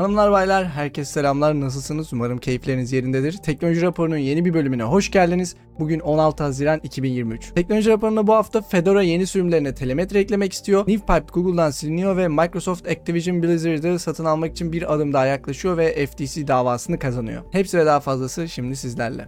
Hanımlar baylar, herkese selamlar. Nasılsınız? Umarım keyifleriniz yerindedir. Teknoloji Raporu'nun yeni bir bölümüne hoş geldiniz. Bugün 16 Haziran 2023. Teknoloji Raporu'nda bu hafta Fedora yeni sürümlerine telemetri eklemek istiyor. NewPipe Google'dan siliniyor ve Microsoft Activision Blizzard'ı satın almak için bir adım daha yaklaşıyor ve FTC davasını kazanıyor. Hepsi ve daha fazlası şimdi sizlerle.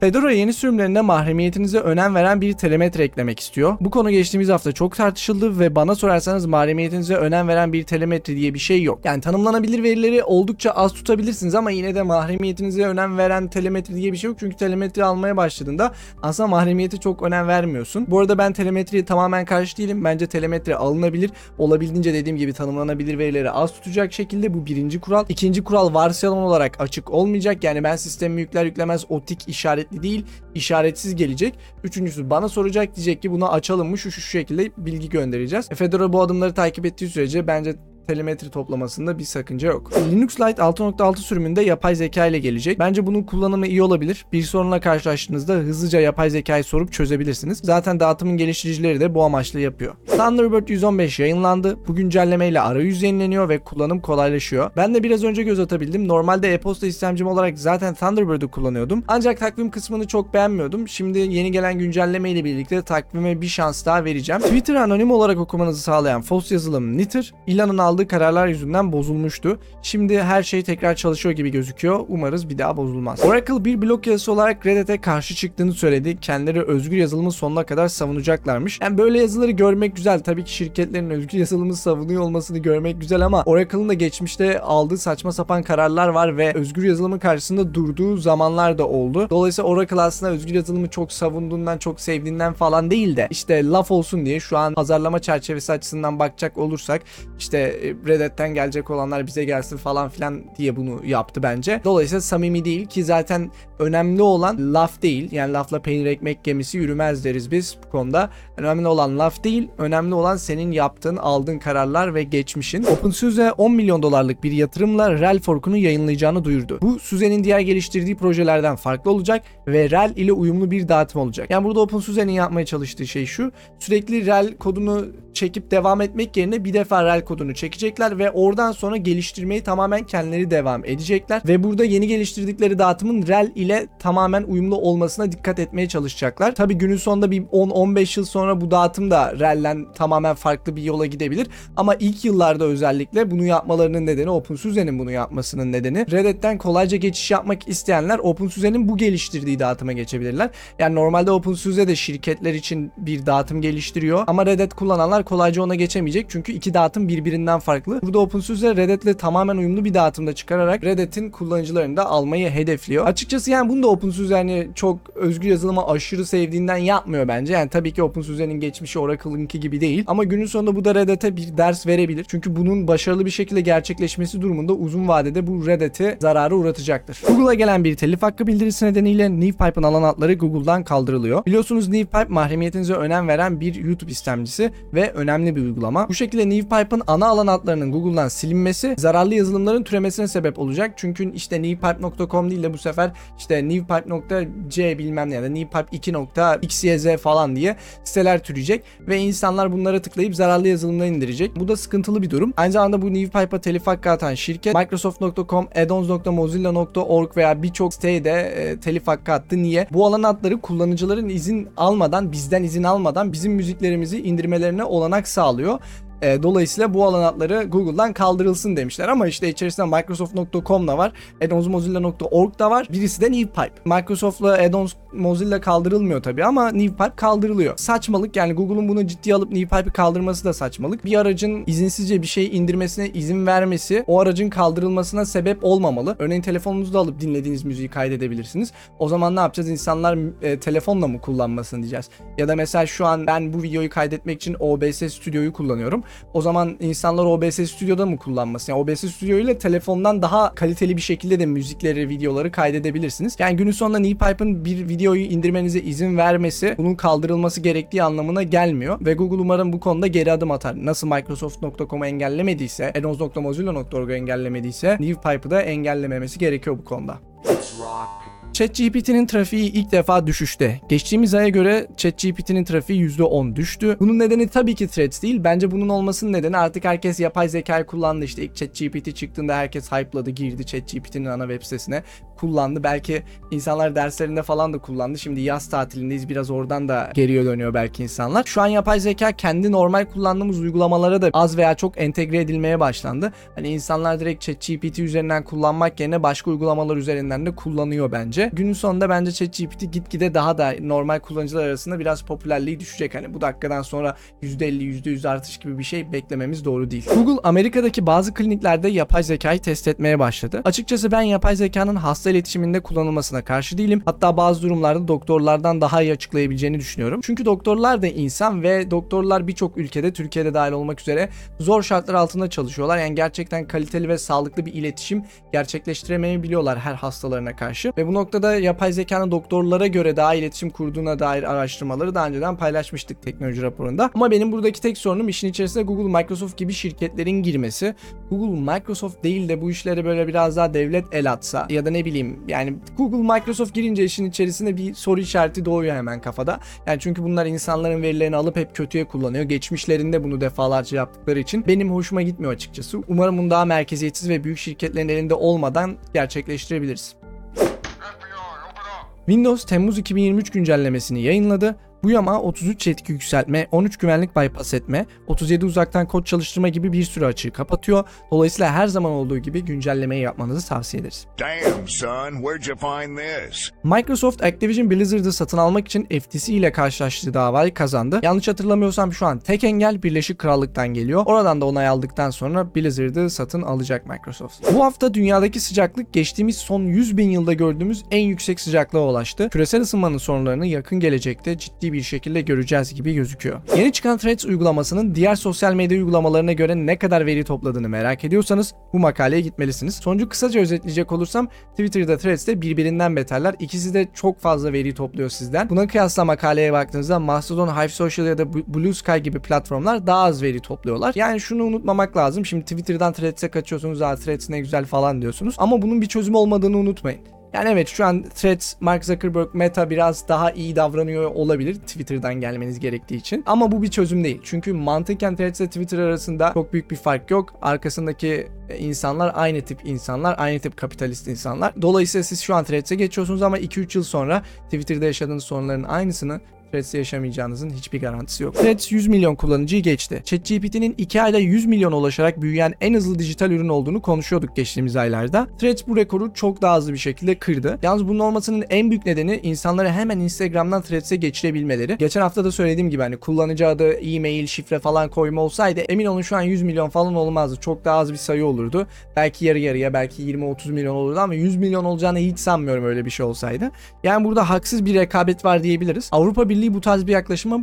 Fedora yeni sürümlerinde mahremiyetinize önem veren bir telemetri eklemek istiyor. Bu konu geçtiğimiz hafta çok tartışıldı ve bana sorarsanız mahremiyetinize önem veren bir telemetri diye bir şey yok. Yani tanımlanabilir verileri oldukça az tutabilirsiniz ama yine de mahremiyetinize önem veren telemetri diye bir şey yok. Çünkü telemetri almaya başladığında aslında mahremiyete çok önem vermiyorsun. Bu arada ben telemetriye tamamen karşı değilim. Bence telemetri alınabilir. Olabildiğince dediğim gibi tanımlanabilir verileri az tutacak şekilde, bu birinci kural. İkinci kural, varsayılan olarak açık olmayacak. Yani ben sistemi yükler yüklemez o tik işaretli değil, işaretsiz gelecek. Üçüncüsü, bana soracak, diyecek ki bunu açalım mı, şu şekilde bilgi göndereceğiz. Fedora bu adımları takip ettiği sürece bence telemetri toplamasında bir sakınca yok. Linux Lite 6.6 sürümünde yapay zeka ile gelecek. Bence bunun kullanımı iyi olabilir. Bir sorunla karşılaştığınızda hızlıca yapay zekayı sorup çözebilirsiniz. Zaten dağıtımın geliştiricileri de bu amaçla yapıyor. Thunderbird 115 yayınlandı. Bu güncellemeyle arayüz yenileniyor ve kullanım kolaylaşıyor. Ben de biraz önce göz atabildim. Normalde e-posta istemcim olarak zaten Thunderbird'ı kullanıyordum. Ancak takvim kısmını çok beğenmiyordum. Şimdi yeni gelen güncelleme ile birlikte takvime bir şans daha vereceğim. Twitter anonim olarak okumanızı sağlayan FOSS yazılım Nitter, ilanın aldığı kararlar yüzünden bozulmuştu. Şimdi her şey tekrar çalışıyor gibi gözüküyor. Umarız bir daha bozulmaz. Oracle bir blok yazısı olarak Red Hat'e karşı çıktığını söyledi. Kendileri özgür yazılımın sonuna kadar savunacaklarmış. Yani böyle yazıları görmek güzel. Tabii ki şirketlerin özgür yazılımı savunuyor olmasını görmek güzel ama Oracle'ın da geçmişte aldığı saçma sapan kararlar var ve özgür yazılımın karşısında durduğu zamanlar da oldu. Dolayısıyla Oracle aslında özgür yazılımı çok savunduğundan, çok sevdiğinden falan değil de işte laf olsun diye, şu an pazarlama çerçevesi açısından bakacak olursak işte Red Hat'ten gelecek olanlar bize gelsin falan filan diye bunu yaptı bence. Dolayısıyla samimi değil ki zaten önemli olan laf değil. Yani lafla peynir ekmek gemisi yürümez deriz biz bu konuda. Önemli olan laf değil. Önemli olan senin yaptığın, aldığın kararlar ve geçmişin. OpenSUSE 10 milyon dolarlık bir yatırımla RHEL fork'unu yayınlayacağını duyurdu. Bu SUSE'nin diğer geliştirdiği projelerden farklı olacak ve RHEL ile uyumlu bir dağıtım olacak. Yani burada OpenSUSE'nin yapmaya çalıştığı şey şu: sürekli RHEL kodunu çekip devam etmek yerine bir defa RHEL kodunu çekecekler ve oradan sonra geliştirmeyi tamamen kendileri devam edecekler ve burada yeni geliştirdikleri dağıtımın RHEL ile tamamen uyumlu olmasına dikkat etmeye çalışacaklar. Tabi günün sonunda bir 10-15 yıl sonra bu dağıtım da RHEL'den tamamen farklı bir yola gidebilir ama ilk yıllarda özellikle bunu yapmalarının nedeni, OpenSUSE'nin bunu yapmasının nedeni, Red Hat'ten kolayca geçiş yapmak isteyenler OpenSUSE'nin bu geliştirdiği dağıtıma geçebilirler. Yani normalde OpenSUSE de şirketler için bir dağıtım geliştiriyor ama Red Hat kullananlar kolayca ona geçemeyecek çünkü iki dağıtım birbirinden farklı. Burada OpenSUSE Red Hat'le tamamen uyumlu bir dağıtımda çıkararak Red Hat'in kullanıcılarını da almayı hedefliyor. Açıkçası yani bunu da OpenSUSE yani çok özgür yazılıma aşırı sevdiğinden yapmıyor bence. Yani tabii ki OpenSUSE'nin geçmişi Oracle'ınki gibi değil ama günün sonunda bu da Red Hat'e bir ders verebilir. Çünkü bunun başarılı bir şekilde gerçekleşmesi durumunda uzun vadede bu Red Hat'e zarara uğratacaktır. Google'a gelen bir telif hakkı bildirisi nedeniyle NewPipe'ın alan adları Google'dan kaldırılıyor. Biliyorsunuz NewPipe mahremiyetinize önem veren bir YouTube istemcisi ve önemli bir uygulama. Bu şekilde NewPipe'ın ana alan adlarının Google'dan silinmesi zararlı yazılımların türemesine sebep olacak. Çünkü işte newpipe.com değil de bu sefer işte newpipe.c bilmem ne ya da newpipe2.xyz falan diye siteler türeyecek ve insanlar bunlara tıklayıp zararlı yazılımları indirecek. Bu da sıkıntılı bir durum. Aynı zamanda bu NewPipe'a telif hakkı atan şirket microsoft.com, addons.mozilla.org veya birçok siteye de telif hakkı attı. Niye? Bu alan adları kullanıcıların izin almadan, bizden izin almadan bizim müziklerimizi indirmelerine olanak sağlıyor. Dolayısıyla bu alan adları Google'dan kaldırılsın demişler ama işte içerisinde Microsoft.com da var, addonsmozilla.org da var, birisi de NewPipe. Microsoft'la addons Mozilla kaldırılmıyor tabii ama NewPipe kaldırılıyor. Saçmalık yani, Google'un bunu ciddiye alıp NewPipe'i kaldırması da saçmalık. Bir aracın izinsizce bir şey indirmesine izin vermesi o aracın kaldırılmasına sebep olmamalı. Örneğin telefonunuzda alıp dinlediğiniz müziği kaydedebilirsiniz. O zaman ne yapacağız? İnsanlar telefonla mı kullanmasın diyeceğiz. Ya da mesela şu an ben bu videoyu kaydetmek için OBS Studio'yu kullanıyorum. O zaman insanlar OBS Studio'da mı kullanmasın? Yani OBS Studio ile telefondan daha kaliteli bir şekilde de müzikleri, videoları kaydedebilirsiniz. Yani günün sonunda NewPipe'ın bir videoyu indirmenize izin vermesi bunun kaldırılması gerektiği anlamına gelmiyor ve Google umarım bu konuda geri adım atar. Nasıl Microsoft.com'u engellemediyse, addons.mozilla.org'u engellemediyse, NewPipe'ı da engellememesi gerekiyor bu konuda. ChatGPT'nin trafiği ilk defa düşüşte. Geçtiğimiz aya göre ChatGPT'nin trafiği %10 düştü. Bunun nedeni tabii ki Threads değil. Bence bunun olmasının nedeni artık herkes yapay zekayı kullandı. İşte ilk ChatGPT çıktığında herkes hype'ladı, girdi ChatGPT'nin ana web sitesine, kullandı. Belki insanlar derslerinde falan da kullandı. Şimdi yaz tatilindeyiz. Biraz oradan da geriye dönüyor belki insanlar. Şu an yapay zeka kendi normal kullandığımız uygulamalara da az veya çok entegre edilmeye başlandı. Hani insanlar direkt ChatGPT üzerinden kullanmak yerine başka uygulamalar üzerinden de kullanıyor bence. Günün sonunda bence ChatGPT gitgide daha da normal kullanıcılar arasında biraz popülerliği düşecek. Hani bu dakikadan sonra %50, %100 artış gibi bir şey beklememiz doğru değil. Google Amerika'daki bazı kliniklerde yapay zekayı test etmeye başladı. Açıkçası ben yapay zekanın hasta iletişiminde kullanılmasına karşı değilim. Hatta bazı durumlarda doktorlardan daha iyi açıklayabileceğini düşünüyorum. Çünkü doktorlar da insan ve doktorlar birçok ülkede, Türkiye'de dahil olmak üzere zor şartlar altında çalışıyorlar. Yani gerçekten kaliteli ve sağlıklı bir iletişim gerçekleştiremeyebiliyorlar her hastalarına karşı. Ve bu noktada yapay zekanın doktorlara göre daha iletişim kurduğuna dair araştırmaları daha önceden paylaşmıştık Teknoloji Raporu'nda. Ama benim buradaki tek sorunum işin içerisinde Google, Microsoft gibi şirketlerin girmesi. Google, Microsoft değil de bu işlere böyle biraz daha devlet el atsa ya da ne bileyim, yani Google, Microsoft girince işin içerisinde bir soru işareti doğuyor hemen kafada. Yani çünkü bunlar insanların verilerini alıp hep kötüye kullanıyor. Geçmişlerinde bunu defalarca yaptıkları için benim hoşuma gitmiyor açıkçası. Umarım bunu daha merkeziyetsiz ve büyük şirketlerin elinde olmadan gerçekleştirebiliriz. Windows Temmuz 2023 güncellemesini yayınladı. Bu yama 33 yetki yükseltme, 13 güvenlik bypass etme, 37 uzaktan kod çalıştırma gibi bir sürü açığı kapatıyor. Dolayısıyla her zaman olduğu gibi güncellemeyi yapmanızı tavsiye ederiz. Damn son, where'd you find this? Microsoft Activision Blizzard'ı satın almak için FTC ile karşılaştığı davayı kazandı. Yanlış hatırlamıyorsam şu an tek engel Birleşik Krallık'tan geliyor. Oradan da onay aldıktan sonra Blizzard'ı satın alacak Microsoft. Bu hafta dünyadaki sıcaklık geçtiğimiz son 100 bin yılda gördüğümüz en yüksek sıcaklığa ulaştı. Küresel ısınmanın sorunlarını yakın gelecekte ciddi bir şekilde göreceğiz gibi gözüküyor. Yeni çıkan Threads uygulamasının diğer sosyal medya uygulamalarına göre ne kadar veri topladığını merak ediyorsanız bu makaleye gitmelisiniz. Sonucu kısaca özetleyecek olursam Twitter'da Threads'de birbirinden beterler. İkisi de çok fazla veri topluyor sizden. Buna kıyasla makaleye baktığınızda Mastodon, Hive Social ya da Bluesky gibi platformlar daha az veri topluyorlar. Yani şunu unutmamak lazım. Şimdi Twitter'dan Threads'e kaçıyorsunuz. Threads ne güzel falan diyorsunuz. Ama bunun bir çözüm olmadığını unutmayın. Yani evet, şu an Threads, Mark Zuckerberg, Meta biraz daha iyi davranıyor olabilir Twitter'dan gelmeniz gerektiği için. Ama bu bir çözüm değil. Çünkü mantıken Threads ile Twitter arasında çok büyük bir fark yok. Arkasındaki insanlar aynı tip insanlar, aynı tip kapitalist insanlar. Dolayısıyla siz şu an Threads'e geçiyorsunuz ama 2-3 yıl sonra Twitter'da yaşadığınız sorunların aynısını Threads'te yaşamayacağınızın hiçbir garantisi yok. Threads 100 milyon kullanıcıyı geçti. ChatGPT'nin 2 ayda 100 milyona ulaşarak büyüyen en hızlı dijital ürün olduğunu konuşuyorduk geçtiğimiz aylarda. Threads bu rekoru çok daha hızlı bir şekilde kırdı. Yalnız bunun olmasının en büyük nedeni insanları hemen Instagram'dan Threads'e geçirebilmeleri. Geçen hafta da söylediğim gibi hani kullanıcı adı, e-mail, şifre falan koyma olsaydı emin olun şu an 100 milyon falan olmazdı. Çok daha az bir sayı olurdu. Belki yarı yarıya, belki 20-30 milyon olurdu ama 100 milyon olacağını hiç sanmıyorum öyle bir şey olsaydı. Yani burada haksız bir rekabet var diyebiliriz. Avrupa Birliği bu tarz bir yaklaşıma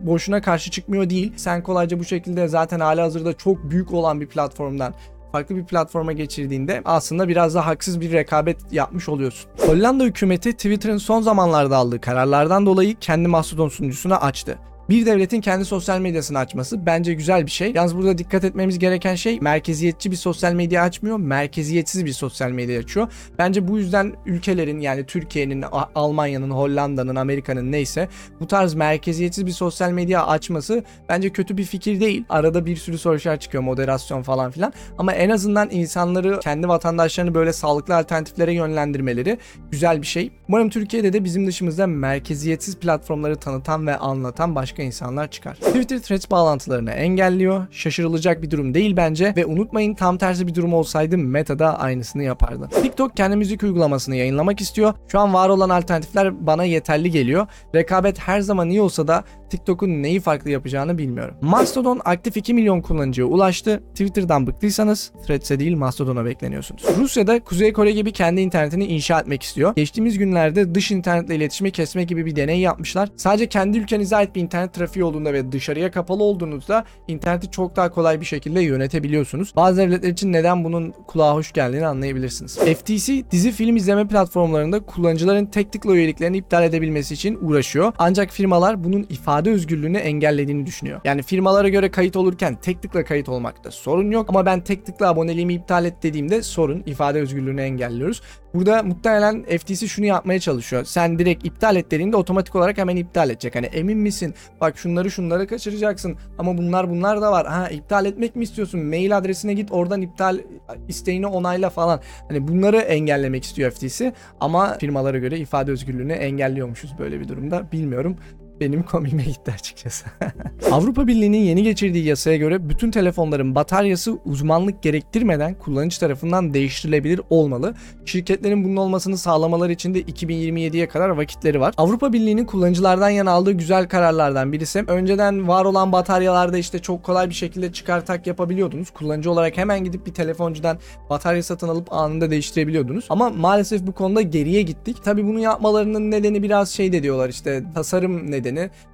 boşuna karşı çıkmıyor değil. Sen kolayca bu şekilde zaten halihazırda çok büyük olan bir platformdan farklı bir platforma geçirdiğinde aslında biraz da haksız bir rekabet yapmış oluyorsun. Hollanda hükümeti Twitter'ın son zamanlarda aldığı kararlardan dolayı kendi Mastodon sunucusunu açtı. Bir devletin kendi sosyal medyasını açması bence güzel bir şey. Yalnız burada dikkat etmemiz gereken şey merkeziyetçi bir sosyal medya açmıyor, merkeziyetsiz bir sosyal medya açıyor. Bence bu yüzden ülkelerin, yani Türkiye'nin, Almanya'nın, Hollanda'nın, Amerika'nın neyse bu tarz merkeziyetsiz bir sosyal medya açması bence kötü bir fikir değil. Arada bir sürü soru işareti çıkıyor, moderasyon falan filan. Ama en azından insanları, kendi vatandaşlarını böyle sağlıklı alternatiflere yönlendirmeleri güzel bir şey. Umarım Türkiye'de de bizim dışımızda merkeziyetsiz platformları tanıtan ve anlatan başka insanlar çıkar. Twitter Threads bağlantılarını engelliyor. Şaşırılacak bir durum değil bence ve unutmayın, tam tersi bir durum olsaydı Meta da aynısını yapardı. TikTok kendi müzik uygulamasını yayınlamak istiyor. Şu an var olan alternatifler bana yeterli geliyor. Rekabet her zaman iyi olsa da TikTok'un neyi farklı yapacağını bilmiyorum. Mastodon aktif 2 milyon kullanıcıya ulaştı. Twitter'dan bıktıysanız Threads'e değil Mastodon'a bekleniyorsunuz. Rusya'da Kuzey Kore gibi kendi internetini inşa etmek istiyor. Geçtiğimiz günlerde dış internetle iletişimi kesme gibi bir deney yapmışlar. Sadece kendi ülkenize ait bir internet trafiği olduğunda ve dışarıya kapalı olduğunuzda interneti çok daha kolay bir şekilde yönetebiliyorsunuz. Bazı devletler için neden bunun kulağa hoş geldiğini anlayabilirsiniz. FTC dizi film izleme platformlarında kullanıcıların tek tıkla üyeliklerini iptal edebilmesi için uğraşıyor. Ancak firmalar bunun ifade özgürlüğünü engellediğini düşünüyor. Yani firmalara göre kayıt olurken tek tıkla kayıt olmakta sorun yok ama ben tek tıkla aboneliğimi iptal et dediğimde sorun, ifade özgürlüğünü engelliyoruz. Burada muhtemelen FTC şunu yapmaya çalışıyor. Sen direkt iptal et dediğinde otomatik olarak hemen iptal edecek. Hani emin misin? Bak şunları kaçıracaksın. Ama bunlar da var. Ha, iptal etmek mi istiyorsun? Mail adresine git, oradan iptal isteğini onayla falan. Hani bunları engellemek istiyor FTC. Ama firmalara göre ifade özgürlüğünü engelliyormuşuz böyle bir durumda. Bilmiyorum. Benim komiğime gitti açıkçası. Avrupa Birliği'nin yeni geçirdiği yasaya göre bütün telefonların bataryası uzmanlık gerektirmeden kullanıcı tarafından değiştirilebilir olmalı. Şirketlerin bunun olmasını sağlamaları için de 2027'ye kadar vakitleri var. Avrupa Birliği'nin kullanıcılardan yana aldığı güzel kararlardan birisi, önceden var olan bataryalarda işte çok kolay bir şekilde çıkartak yapabiliyordunuz. Kullanıcı olarak hemen gidip bir telefoncudan batarya satın alıp anında değiştirebiliyordunuz. Ama maalesef bu konuda geriye gittik. Tabii bunu yapmalarının nedeni biraz şey de diyorlar, işte tasarım nedeni.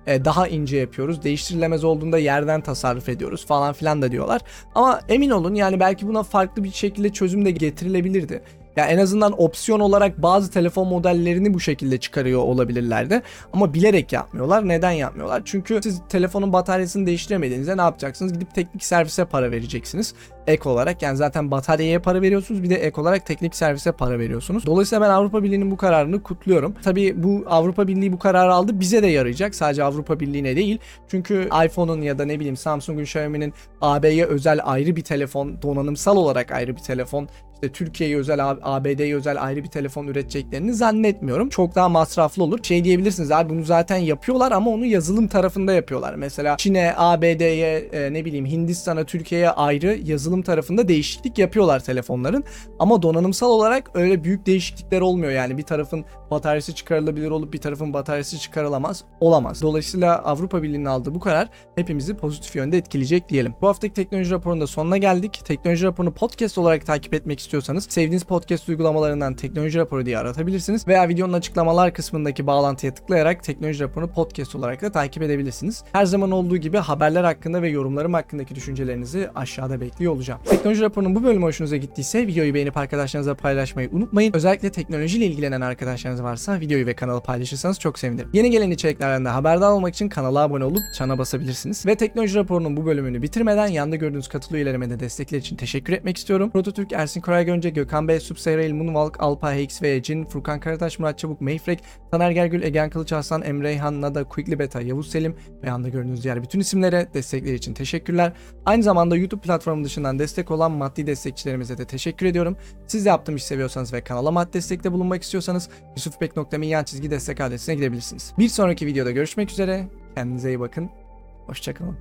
Daha ince yapıyoruz, değiştirilemez olduğunda yerden tasarruf ediyoruz falan filan da diyorlar. Ama emin olun yani belki buna farklı bir şekilde çözüm de getirilebilirdi. Yani en azından opsiyon olarak bazı telefon modellerini bu şekilde çıkarıyor olabilirlerdi. Ama bilerek yapmıyorlar. Neden yapmıyorlar? Çünkü siz telefonun bataryasını değiştiremediğinizde ne yapacaksınız? Gidip teknik servise para vereceksiniz. Ek olarak yani zaten bataryaya para veriyorsunuz. Bir de ek olarak teknik servise para veriyorsunuz. Dolayısıyla ben Avrupa Birliği'nin bu kararını kutluyorum. Tabii bu Avrupa Birliği bu kararı aldı. Bize de yarayacak. Sadece Avrupa Birliği'ne değil. Çünkü iPhone'un ya da ne bileyim Samsung'un, Xiaomi'nin AB'ye özel ayrı bir telefon, donanımsal olarak ayrı bir telefon, Türkiye'ye özel, ABD'ye özel ayrı bir telefon üreteceklerini zannetmiyorum. Çok daha masraflı olur. Şey diyebilirsiniz, abi bunu zaten yapıyorlar ama onu yazılım tarafında yapıyorlar. Mesela Çin'e, ABD'ye, ne bileyim Hindistan'a, Türkiye'ye ayrı yazılım tarafında değişiklik yapıyorlar telefonların. Ama donanımsal olarak öyle büyük değişiklikler olmuyor. Yani bir tarafın bataryası çıkarılabilir olup bir tarafın bataryası çıkarılamaz. Olamaz. Dolayısıyla Avrupa Birliği'nin aldığı bu karar hepimizi pozitif yönde etkileyecek diyelim. Bu haftaki teknoloji raporunda sonuna geldik. Teknoloji raporunu podcast olarak takip etmek istiyorsanız sevdiğiniz podcast uygulamalarından Teknoloji Raporu diye aratabilirsiniz veya videonun açıklamalar kısmındaki bağlantıya tıklayarak Teknoloji Raporu'nu podcast olarak da takip edebilirsiniz. Her zaman olduğu gibi haberler hakkında ve yorumlarım hakkındaki düşüncelerinizi aşağıda bekliyor olacağım. Teknoloji Raporu'nun bu bölümü hoşunuza gittiyse videoyu beğenip arkadaşlarınıza paylaşmayı unutmayın. Özellikle teknolojiyle ilgilenen arkadaşlarınız varsa videoyu ve kanalı paylaşırsanız çok sevinirim. Yeni gelen içeriklerden de haberdar olmak için kanala abone olup çana basabilirsiniz. Ve Teknoloji Raporu'nun bu bölümünü bitirmeden yanda gördüğünüz katılı üyelerime de destekler için teşekkür etmek istiyorum. Prototürk, Ersin Koray Gönce, Gökhan Bey, Subseyrail, Moonwalk, Alpa, HX ve Ecin, Furkan Karataş, Murat Çabuk, Mayfrek, Taner Gergül, Egen Kılıç Aslan, Emre Han, Nada, Quickly Beta, Yavuz Selim ve yanda gördüğünüz diğer bütün isimlere destekleri için teşekkürler. Aynı zamanda YouTube platformu dışından destek olan maddi destekçilerimize de teşekkür ediyorum. Siz de yaptığım işi seviyorsanız ve kanala maddi destekte bulunmak istiyorsanız yusufbek.me/destek adresine gidebilirsiniz. Bir sonraki videoda görüşmek üzere. Kendinize iyi bakın. Hoşçakalın.